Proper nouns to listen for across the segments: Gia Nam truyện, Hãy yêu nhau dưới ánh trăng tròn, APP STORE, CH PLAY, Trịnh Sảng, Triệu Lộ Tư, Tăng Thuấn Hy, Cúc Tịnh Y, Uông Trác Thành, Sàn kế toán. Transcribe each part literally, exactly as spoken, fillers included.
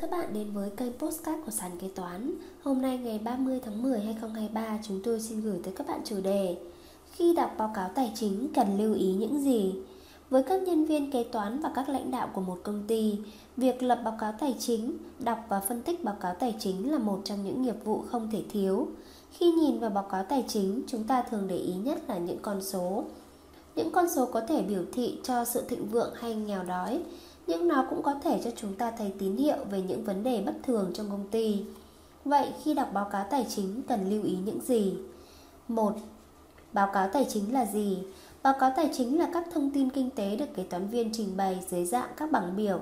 Các bạn đến với kênh podcast của Sàn Kế Toán. Hôm nay ngày ba mươi tháng mười hai nghìn không trăm hai mươi ba, chúng tôi xin gửi tới các bạn chủ đề: khi đọc báo cáo tài chính cần lưu ý những gì? Với các nhân viên kế toán và các lãnh đạo của một công ty, việc lập báo cáo tài chính, đọc và phân tích báo cáo tài chính là một trong những nghiệp vụ không thể thiếu. Khi nhìn vào báo cáo tài chính, chúng ta thường để ý nhất là những con số. Những con số có thể biểu thị cho sự thịnh vượng hay nghèo đói, nhưng nó cũng có thể cho chúng ta thấy tín hiệu về những vấn đề bất thường trong công ty. Vậy khi đọc báo cáo tài chính cần lưu ý những gì? một. Báo cáo tài chính là gì? Báo cáo tài chính là các thông tin kinh tế được kế toán viên trình bày dưới dạng các bảng biểu,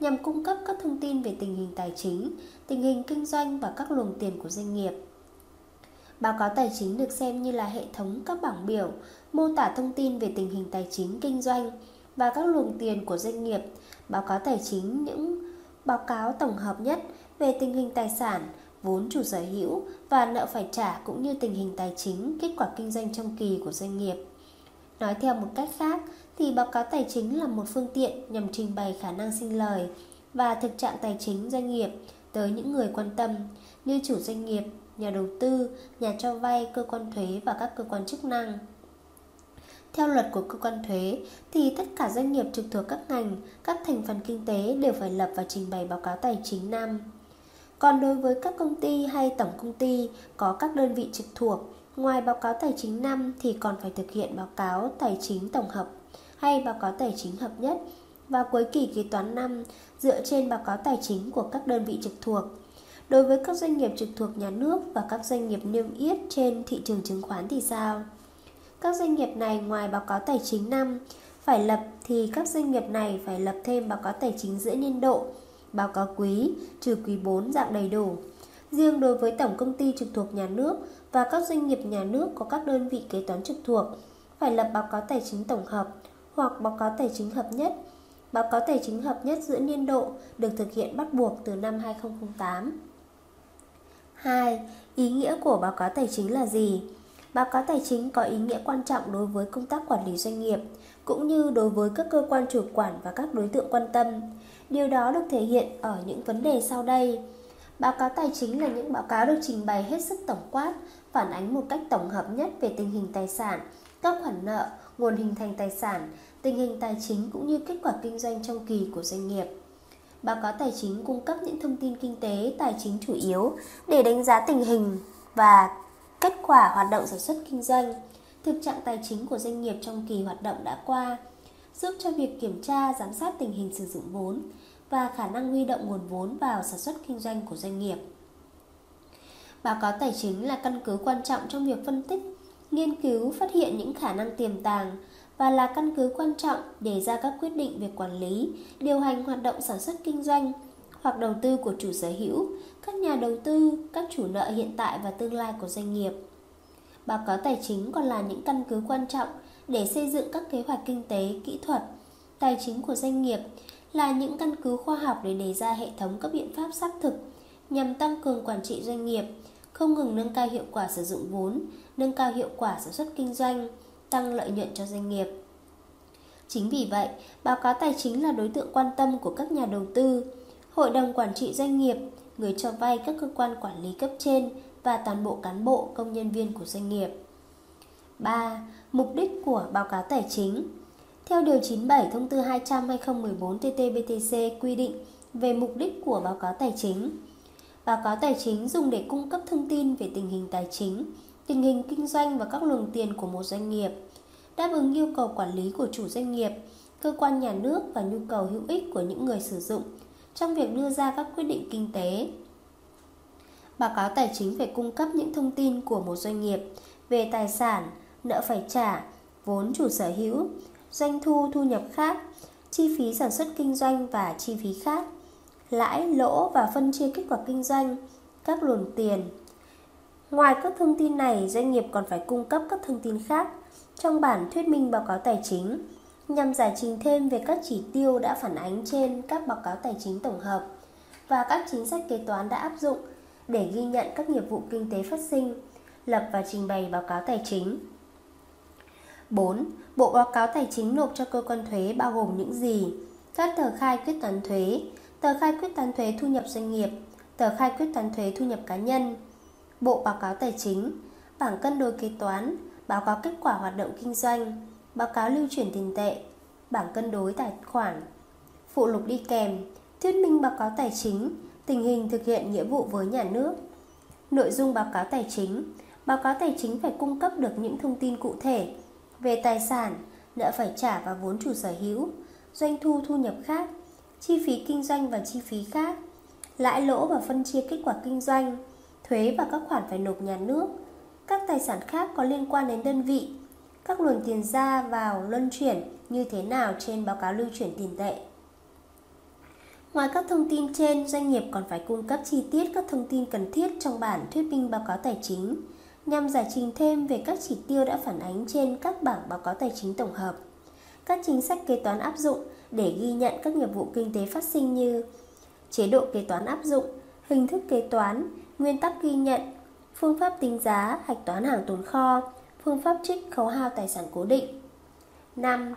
nhằm cung cấp các thông tin về tình hình tài chính, tình hình kinh doanh và các luồng tiền của doanh nghiệp. Báo cáo tài chính được xem như là hệ thống các bảng biểu mô tả thông tin về tình hình tài chính kinh doanh và các luồng tiền của doanh nghiệp. Báo cáo tài chính những báo cáo tổng hợp nhất về tình hình tài sản, vốn chủ sở hữu và nợ phải trả, cũng như tình hình tài chính, kết quả kinh doanh trong kỳ của doanh nghiệp. Nói theo một cách khác thì báo cáo tài chính là một phương tiện nhằm trình bày khả năng sinh lời và thực trạng tài chính doanh nghiệp tới những người quan tâm như chủ doanh nghiệp, nhà đầu tư, nhà cho vay, cơ quan thuế và các cơ quan chức năng. Theo luật của cơ quan thuế thì tất cả doanh nghiệp trực thuộc các ngành, các thành phần kinh tế đều phải lập và trình bày báo cáo tài chính năm. Còn đối với các công ty hay tổng công ty có các đơn vị trực thuộc, ngoài báo cáo tài chính năm thì còn phải thực hiện báo cáo tài chính tổng hợp hay báo cáo tài chính hợp nhất và cuối kỳ kế toán năm dựa trên báo cáo tài chính của các đơn vị trực thuộc. Đối với các doanh nghiệp trực thuộc nhà nước và các doanh nghiệp niêm yết trên thị trường chứng khoán thì sao? Các doanh nghiệp này ngoài báo cáo tài chính năm phải lập thì các doanh nghiệp này phải lập thêm báo cáo tài chính giữa niên độ, báo cáo quý, trừ quý bốn dạng đầy đủ. Riêng đối với tổng công ty trực thuộc nhà nước và các doanh nghiệp nhà nước có các đơn vị kế toán trực thuộc phải lập báo cáo tài chính tổng hợp hoặc báo cáo tài chính hợp nhất. Báo cáo tài chính hợp nhất giữa niên độ được thực hiện bắt buộc từ năm hai nghìn không trăm lẻ tám. hai. Ý nghĩa của báo cáo tài chính là gì? Báo cáo tài chính có ý nghĩa quan trọng đối với công tác quản lý doanh nghiệp, cũng như đối với các cơ quan chủ quản và các đối tượng quan tâm. Điều đó được thể hiện ở những vấn đề sau đây. Báo cáo tài chính là những báo cáo được trình bày hết sức tổng quát, phản ánh một cách tổng hợp nhất về tình hình tài sản, các khoản nợ, nguồn hình thành tài sản, tình hình tài chính cũng như kết quả kinh doanh trong kỳ của doanh nghiệp. Báo cáo tài chính cung cấp những thông tin kinh tế, tài chính chủ yếu để đánh giá tình hình và kết quả hoạt động sản xuất kinh doanh, thực trạng tài chính của doanh nghiệp trong kỳ hoạt động đã qua, giúp cho việc kiểm tra, giám sát tình hình sử dụng vốn và khả năng huy động nguồn vốn vào sản xuất kinh doanh của doanh nghiệp. Báo cáo tài chính là căn cứ quan trọng trong việc phân tích, nghiên cứu, phát hiện những khả năng tiềm tàng và là căn cứ quan trọng để ra các quyết định về quản lý, điều hành hoạt động sản xuất kinh doanh hoặc đầu tư của chủ sở hữu, các nhà đầu tư, các chủ nợ hiện tại và tương lai của doanh nghiệp. Báo cáo tài chính còn là những căn cứ quan trọng để xây dựng các kế hoạch kinh tế, kỹ thuật, tài chính của doanh nghiệp, là những căn cứ khoa học để đề ra hệ thống các biện pháp xác thực nhằm tăng cường quản trị doanh nghiệp, không ngừng nâng cao hiệu quả sử dụng vốn, nâng cao hiệu quả sản xuất kinh doanh, tăng lợi nhuận cho doanh nghiệp. Chính vì vậy, báo cáo tài chính là đối tượng quan tâm của các nhà đầu tư, hội đồng quản trị doanh nghiệp, người cho vay, các cơ quan quản lý cấp trên và toàn bộ cán bộ, công nhân viên của doanh nghiệp. ba. Mục đích của báo cáo tài chính. Theo điều chín mươi bảy thông tư hai trăm hai mươi không mười bốn T T B T C quy định về mục đích của báo cáo tài chính. Báo cáo tài chính dùng để cung cấp thông tin về tình hình tài chính, tình hình kinh doanh và các luồng tiền của một doanh nghiệp, đáp ứng yêu cầu quản lý của chủ doanh nghiệp, cơ quan nhà nước và nhu cầu hữu ích của những người sử dụng trong việc đưa ra các quyết định kinh tế. Báo cáo tài chính phải cung cấp những thông tin của một doanh nghiệp về tài sản, nợ phải trả, vốn chủ sở hữu, doanh thu, thu nhập khác, chi phí sản xuất kinh doanh và chi phí khác, lãi, lỗ và phân chia kết quả kinh doanh, các luồng tiền. Ngoài các thông tin này, doanh nghiệp còn phải cung cấp các thông tin khác trong bản thuyết minh báo cáo tài chính, nhằm giải trình thêm về các chỉ tiêu đã phản ánh trên các báo cáo tài chính tổng hợp và các chính sách kế toán đã áp dụng để ghi nhận các nghiệp vụ kinh tế phát sinh, lập và trình bày báo cáo tài chính. bốn. Bộ báo cáo tài chính nộp cho cơ quan thuế bao gồm những gì? Các tờ khai quyết toán thuế, tờ khai quyết toán thuế thu nhập doanh nghiệp, tờ khai quyết toán thuế thu nhập cá nhân, bộ báo cáo tài chính, bảng cân đối kế toán, báo cáo kết quả hoạt động kinh doanh, báo cáo lưu chuyển tiền tệ, bảng cân đối tài khoản, phụ lục đi kèm, thuyết minh báo cáo tài chính, tình hình thực hiện nghĩa vụ với nhà nước. Nội dung báo cáo tài chính. Báo cáo tài chính phải cung cấp được những thông tin cụ thể về tài sản, nợ phải trả và vốn chủ sở hữu, doanh thu thu nhập khác, chi phí kinh doanh và chi phí khác, lãi lỗ và phân chia kết quả kinh doanh, thuế và các khoản phải nộp nhà nước, các tài sản khác có liên quan đến đơn vị, các luồng tiền ra vào luân chuyển như thế nào trên báo cáo lưu chuyển tiền tệ. Ngoài các thông tin trên, doanh nghiệp còn phải cung cấp chi tiết các thông tin cần thiết trong bản thuyết minh báo cáo tài chính, nhằm giải trình thêm về các chỉ tiêu đã phản ánh trên các bảng báo cáo tài chính tổng hợp. Các chính sách kế toán áp dụng để ghi nhận các nghiệp vụ kinh tế phát sinh như chế độ kế toán áp dụng, hình thức kế toán, nguyên tắc ghi nhận, phương pháp tính giá, hạch toán hàng tồn kho, phương pháp trích khấu hao tài sản cố định. năm.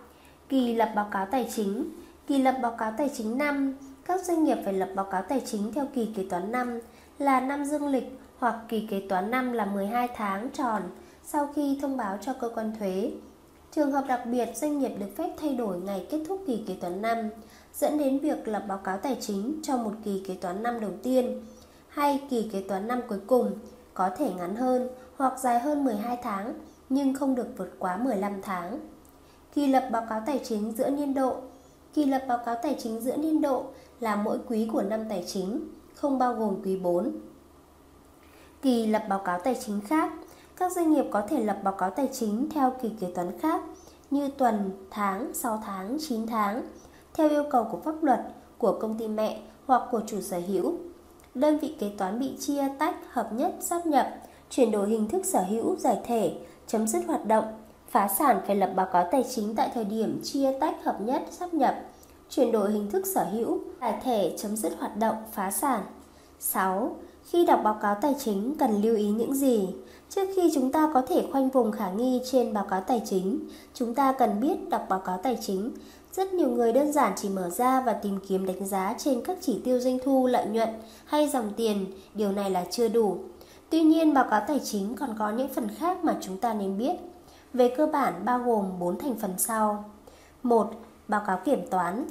Kỳ lập báo cáo tài chính. Kỳ lập báo cáo tài chính năm, các doanh nghiệp phải lập báo cáo tài chính theo kỳ kế toán năm là năm dương lịch hoặc kỳ kế toán năm là mười hai tháng tròn sau khi thông báo cho cơ quan thuế. Trường hợp đặc biệt, doanh nghiệp được phép thay đổi ngày kết thúc kỳ kế toán năm, dẫn đến việc lập báo cáo tài chính cho một kỳ kế toán năm đầu tiên hay kỳ kế toán năm cuối cùng, có thể ngắn hơn hoặc dài hơn mười hai tháng nhưng không được vượt quá mười lăm tháng. Kỳ lập báo cáo tài chính giữa niên độ. Kỳ lập báo cáo tài chính giữa niên độ là mỗi quý của năm tài chính, không bao gồm quý bốn. Kỳ lập báo cáo tài chính khác. Các doanh nghiệp có thể lập báo cáo tài chính theo kỳ kế toán khác như tuần, tháng, sáu tháng, chín tháng, theo yêu cầu của pháp luật, của công ty mẹ hoặc của chủ sở hữu. Đơn vị kế toán bị chia tách, hợp nhất, sáp nhập, chuyển đổi hình thức sở hữu, giải thể, chấm dứt hoạt động, phá sản phải lập báo cáo tài chính tại thời điểm chia tách, hợp nhất, sáp nhập, chuyển đổi hình thức sở hữu, giải thể, chấm dứt hoạt động, phá sản. sáu. Khi đọc báo cáo tài chính cần lưu ý những gì? Trước khi chúng ta có thể khoanh vùng khả nghi trên báo cáo tài chính, chúng ta cần biết đọc báo cáo tài chính. Rất nhiều người đơn giản chỉ mở ra và tìm kiếm đánh giá trên các chỉ tiêu doanh thu, lợi nhuận hay dòng tiền, điều này là chưa đủ. Tuy nhiên, báo cáo tài chính còn có những phần khác mà chúng ta nên biết. Về cơ bản bao gồm bốn thành phần sau. một. Báo cáo kiểm toán.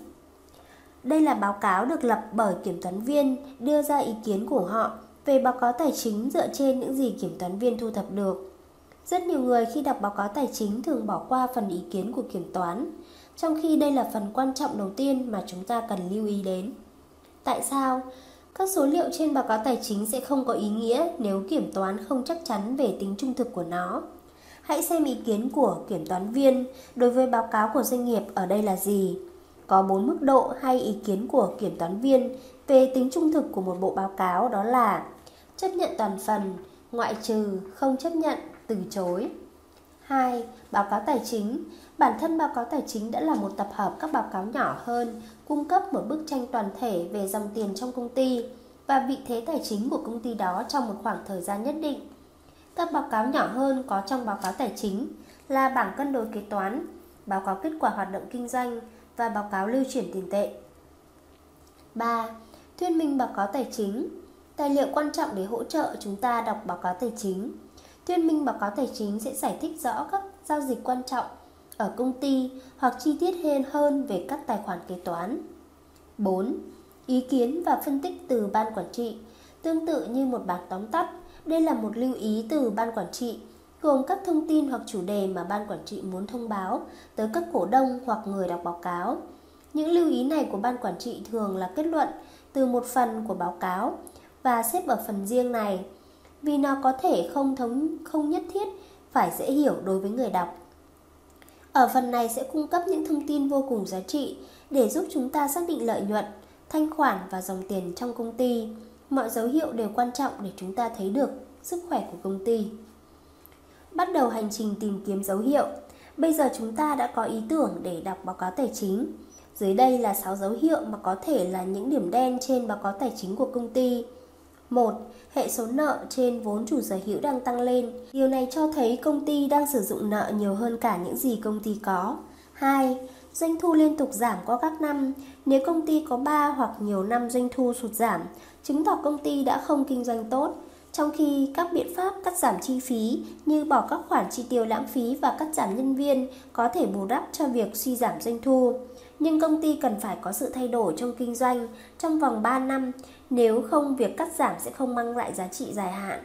Đây là báo cáo được lập bởi kiểm toán viên, đưa ra ý kiến của họ về báo cáo tài chính dựa trên những gì kiểm toán viên thu thập được. Rất nhiều người khi đọc báo cáo tài chính thường bỏ qua phần ý kiến của kiểm toán, trong khi đây là phần quan trọng đầu tiên mà chúng ta cần lưu ý đến. Tại sao? Các số liệu trên báo cáo tài chính sẽ không có ý nghĩa nếu kiểm toán không chắc chắn về tính trung thực của nó. Hãy xem ý kiến của kiểm toán viên đối với báo cáo của doanh nghiệp ở đây là gì. Có bốn mức độ hay ý kiến của kiểm toán viên về tính trung thực của một bộ báo cáo, đó là chấp nhận toàn phần, ngoại trừ, không chấp nhận, từ chối. hai. Báo cáo tài chính. Bản thân báo cáo tài chính đã là một tập hợp các báo cáo nhỏ hơn, cung cấp một bức tranh toàn thể về dòng tiền trong công ty và vị thế tài chính của công ty đó trong một khoảng thời gian nhất định. Các báo cáo nhỏ hơn có trong báo cáo tài chính là bảng cân đối kế toán, báo cáo kết quả hoạt động kinh doanh và báo cáo lưu chuyển tiền tệ. ba. Thuyết minh báo cáo tài chính. Tài liệu quan trọng để hỗ trợ chúng ta đọc báo cáo tài chính. Thuyết minh báo cáo tài chính sẽ giải thích rõ các giao dịch quan trọng ở công ty hoặc chi tiết hơn về các tài khoản kế toán. bốn. Ý kiến và phân tích từ ban quản trị. Tương tự như một bảng tóm tắt, đây là một lưu ý từ ban quản trị, gồm các thông tin hoặc chủ đề mà ban quản trị muốn thông báo tới các cổ đông hoặc người đọc báo cáo. Những lưu ý này của ban quản trị thường là kết luận từ một phần của báo cáo và xếp ở phần riêng này, vì nó có thể không thống không nhất thiết phải dễ hiểu đối với người đọc. Ở phần này sẽ cung cấp những thông tin vô cùng giá trị để giúp chúng ta xác định lợi nhuận, thanh khoản và dòng tiền trong công ty. Mọi dấu hiệu đều quan trọng để chúng ta thấy được sức khỏe của công ty. Bắt đầu hành trình tìm kiếm dấu hiệu. Bây giờ chúng ta đã có ý tưởng để đọc báo cáo tài chính. Dưới đây là sáu dấu hiệu mà có thể là những điểm đen trên báo cáo tài chính của công ty. một. Hệ số nợ trên vốn chủ sở hữu đang tăng lên. Điều này cho thấy công ty đang sử dụng nợ nhiều hơn cả những gì công ty có. hai. Doanh thu liên tục giảm qua các năm. Nếu công ty có ba hoặc nhiều năm doanh thu sụt giảm, chứng tỏ công ty đã không kinh doanh tốt. Trong khi các biện pháp cắt giảm chi phí như bỏ các khoản chi tiêu lãng phí và cắt giảm nhân viên có thể bù đắp cho việc suy giảm doanh thu. Nhưng công ty cần phải có sự thay đổi trong kinh doanh trong vòng ba năm, nếu không việc cắt giảm sẽ không mang lại giá trị dài hạn.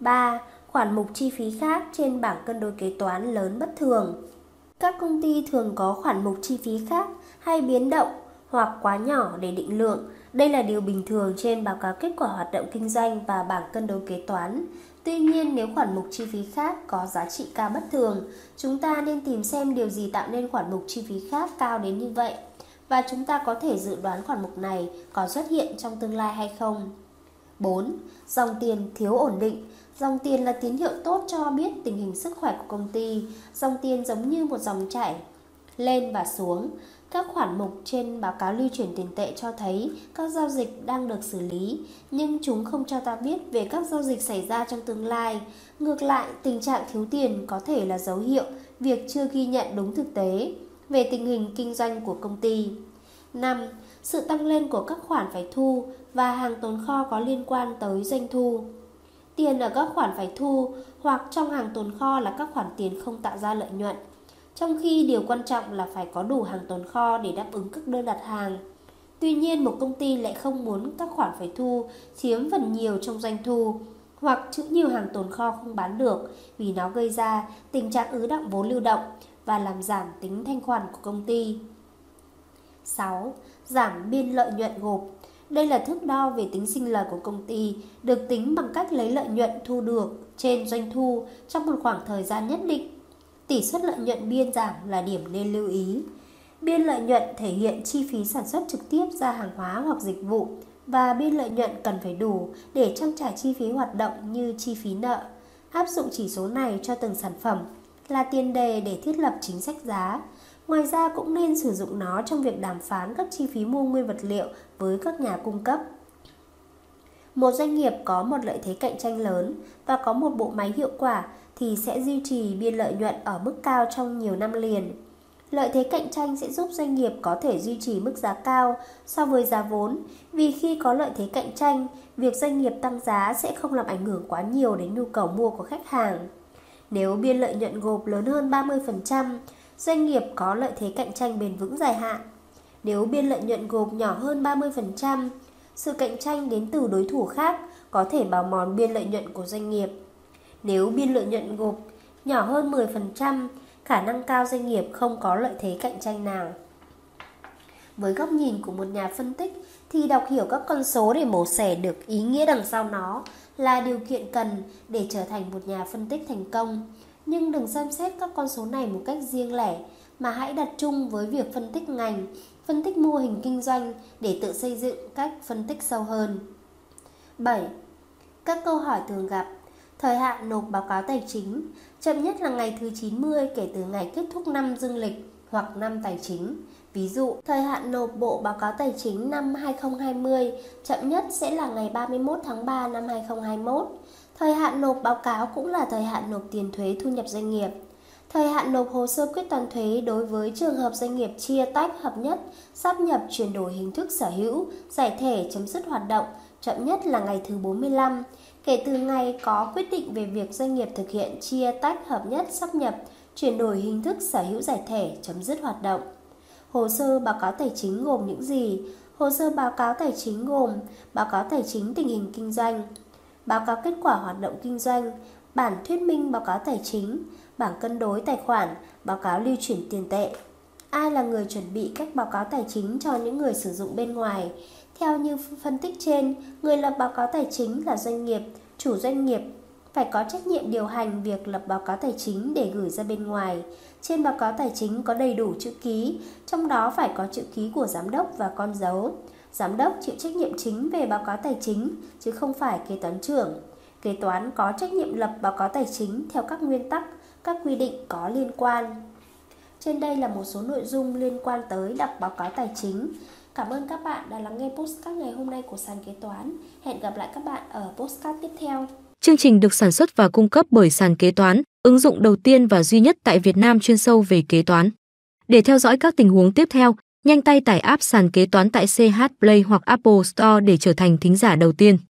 ba. Khoản mục chi phí khác trên bảng cân đối kế toán lớn bất thường. Các công ty thường có khoản mục chi phí khác hay biến động hoặc quá nhỏ để định lượng. Đây là điều bình thường trên báo cáo kết quả hoạt động kinh doanh và bảng cân đối kế toán. Tuy nhiên, nếu khoản mục chi phí khác có giá trị cao bất thường, chúng ta nên tìm xem điều gì tạo nên khoản mục chi phí khác cao đến như vậy, và chúng ta có thể dự đoán khoản mục này có xuất hiện trong tương lai hay không. bốn. Dòng tiền thiếu ổn định. Dòng tiền là tín hiệu tốt cho biết tình hình sức khỏe của công ty. Dòng tiền giống như một dòng chảy lên và xuống. Các khoản mục trên báo cáo lưu chuyển tiền tệ cho thấy các giao dịch đang được xử lý, nhưng chúng không cho ta biết về các giao dịch xảy ra trong tương lai. Ngược lại, tình trạng thiếu tiền có thể là dấu hiệu việc chưa ghi nhận đúng thực tế về tình hình kinh doanh của công ty. năm. Sự tăng lên của các khoản phải thu và hàng tồn kho có liên quan tới doanh thu. Tiền ở các khoản phải thu hoặc trong hàng tồn kho là các khoản tiền không tạo ra lợi nhuận, trong khi điều quan trọng là phải có đủ hàng tồn kho để đáp ứng các đơn đặt hàng. Tuy nhiên, một công ty lại không muốn các khoản phải thu chiếm phần nhiều trong doanh thu hoặc trữ nhiều hàng tồn kho không bán được, vì nó gây ra tình trạng ứ đọng vốn lưu động và làm giảm tính thanh khoản của công ty. sáu. Giảm biên lợi nhuận gộp. Đây là thước đo về tính sinh lời của công ty, được tính bằng cách lấy lợi nhuận thu được trên doanh thu trong một khoảng thời gian nhất định. Tỷ suất lợi nhuận biên giảm là điểm nên lưu ý. Biên lợi nhuận thể hiện chi phí sản xuất trực tiếp ra hàng hóa hoặc dịch vụ, và biên lợi nhuận cần phải đủ để trang trải chi phí hoạt động như chi phí nợ. Áp dụng chỉ số này cho từng sản phẩm là tiền đề để thiết lập chính sách giá. Ngoài ra cũng nên sử dụng nó trong việc đàm phán các chi phí mua nguyên vật liệu với các nhà cung cấp. Một doanh nghiệp có một lợi thế cạnh tranh lớn và có một bộ máy hiệu quả thì sẽ duy trì biên lợi nhuận ở mức cao trong nhiều năm liền. Lợi thế cạnh tranh sẽ giúp doanh nghiệp có thể duy trì mức giá cao so với giá vốn, vì khi có lợi thế cạnh tranh, việc doanh nghiệp tăng giá sẽ không làm ảnh hưởng quá nhiều đến nhu cầu mua của khách hàng. Nếu biên lợi nhuận gộp lớn hơn ba mươi phần trăm, doanh nghiệp có lợi thế cạnh tranh bền vững dài hạn. Nếu biên lợi nhuận gộp nhỏ hơn ba mươi phần trăm, sự cạnh tranh đến từ đối thủ khác có thể bào mòn biên lợi nhuận của doanh nghiệp. Nếu biên lợi nhuận gộp nhỏ hơn mười phần trăm, khả năng cao doanh nghiệp không có lợi thế cạnh tranh nào. Với góc nhìn của một nhà phân tích thì đọc hiểu các con số để mổ xẻ được ý nghĩa đằng sau nó là điều kiện cần để trở thành một nhà phân tích thành công. Nhưng đừng xem xét các con số này một cách riêng lẻ, mà hãy đặt chung với việc phân tích ngành, phân tích mô hình kinh doanh để tự xây dựng cách phân tích sâu hơn. bảy. Các câu hỏi thường gặp. Thời hạn nộp báo cáo tài chính chậm nhất là ngày thứ chín mươi kể từ ngày kết thúc năm dương lịch hoặc năm tài chính. Ví dụ, thời hạn nộp bộ báo cáo tài chính năm hai không hai không chậm nhất sẽ là ngày ba mươi mốt tháng ba năm hai không hai mốt. Thời hạn nộp báo cáo cũng là thời hạn nộp tiền thuế thu nhập doanh nghiệp. Thời hạn nộp hồ sơ quyết toán thuế đối với trường hợp doanh nghiệp chia tách, hợp nhất, sáp nhập, chuyển đổi hình thức sở hữu, giải thể, chấm dứt hoạt động chậm nhất là ngày thứ bốn mươi lăm kể từ ngày có quyết định về việc doanh nghiệp thực hiện chia tách, hợp nhất, sáp nhập, chuyển đổi hình thức sở hữu, giải thể, chấm dứt hoạt động. Hồ sơ báo cáo tài chính gồm những gì? Hồ sơ báo cáo tài chính gồm báo cáo tài chính tình hình kinh doanh, báo cáo kết quả hoạt động kinh doanh, bản thuyết minh báo cáo tài chính, bảng cân đối tài khoản, báo cáo lưu chuyển tiền tệ. Ai là người chuẩn bị các báo cáo tài chính cho những người sử dụng bên ngoài? Theo như phân tích trên, người lập báo cáo tài chính là doanh nghiệp, chủ doanh nghiệp phải có trách nhiệm điều hành việc lập báo cáo tài chính để gửi ra bên ngoài. Trên báo cáo tài chính có đầy đủ chữ ký, trong đó phải có chữ ký của giám đốc và con dấu. Giám đốc chịu trách nhiệm chính về báo cáo tài chính, chứ không phải kế toán trưởng. Kế toán có trách nhiệm lập báo cáo tài chính theo các nguyên tắc, các quy định có liên quan. Trên đây là một số nội dung liên quan tới đọc báo cáo tài chính. Cảm ơn các bạn đã lắng nghe podcast ngày hôm nay của Sàn Kế Toán. Hẹn gặp lại các bạn ở podcast tiếp theo. Chương trình được sản xuất và cung cấp bởi Sàn Kế Toán, ứng dụng đầu tiên và duy nhất tại Việt Nam chuyên sâu về kế toán. Để theo dõi các tình huống tiếp theo, nhanh tay tải app Sàn Kế Toán tại xê hát Play hoặc Apple Store để trở thành thính giả đầu tiên.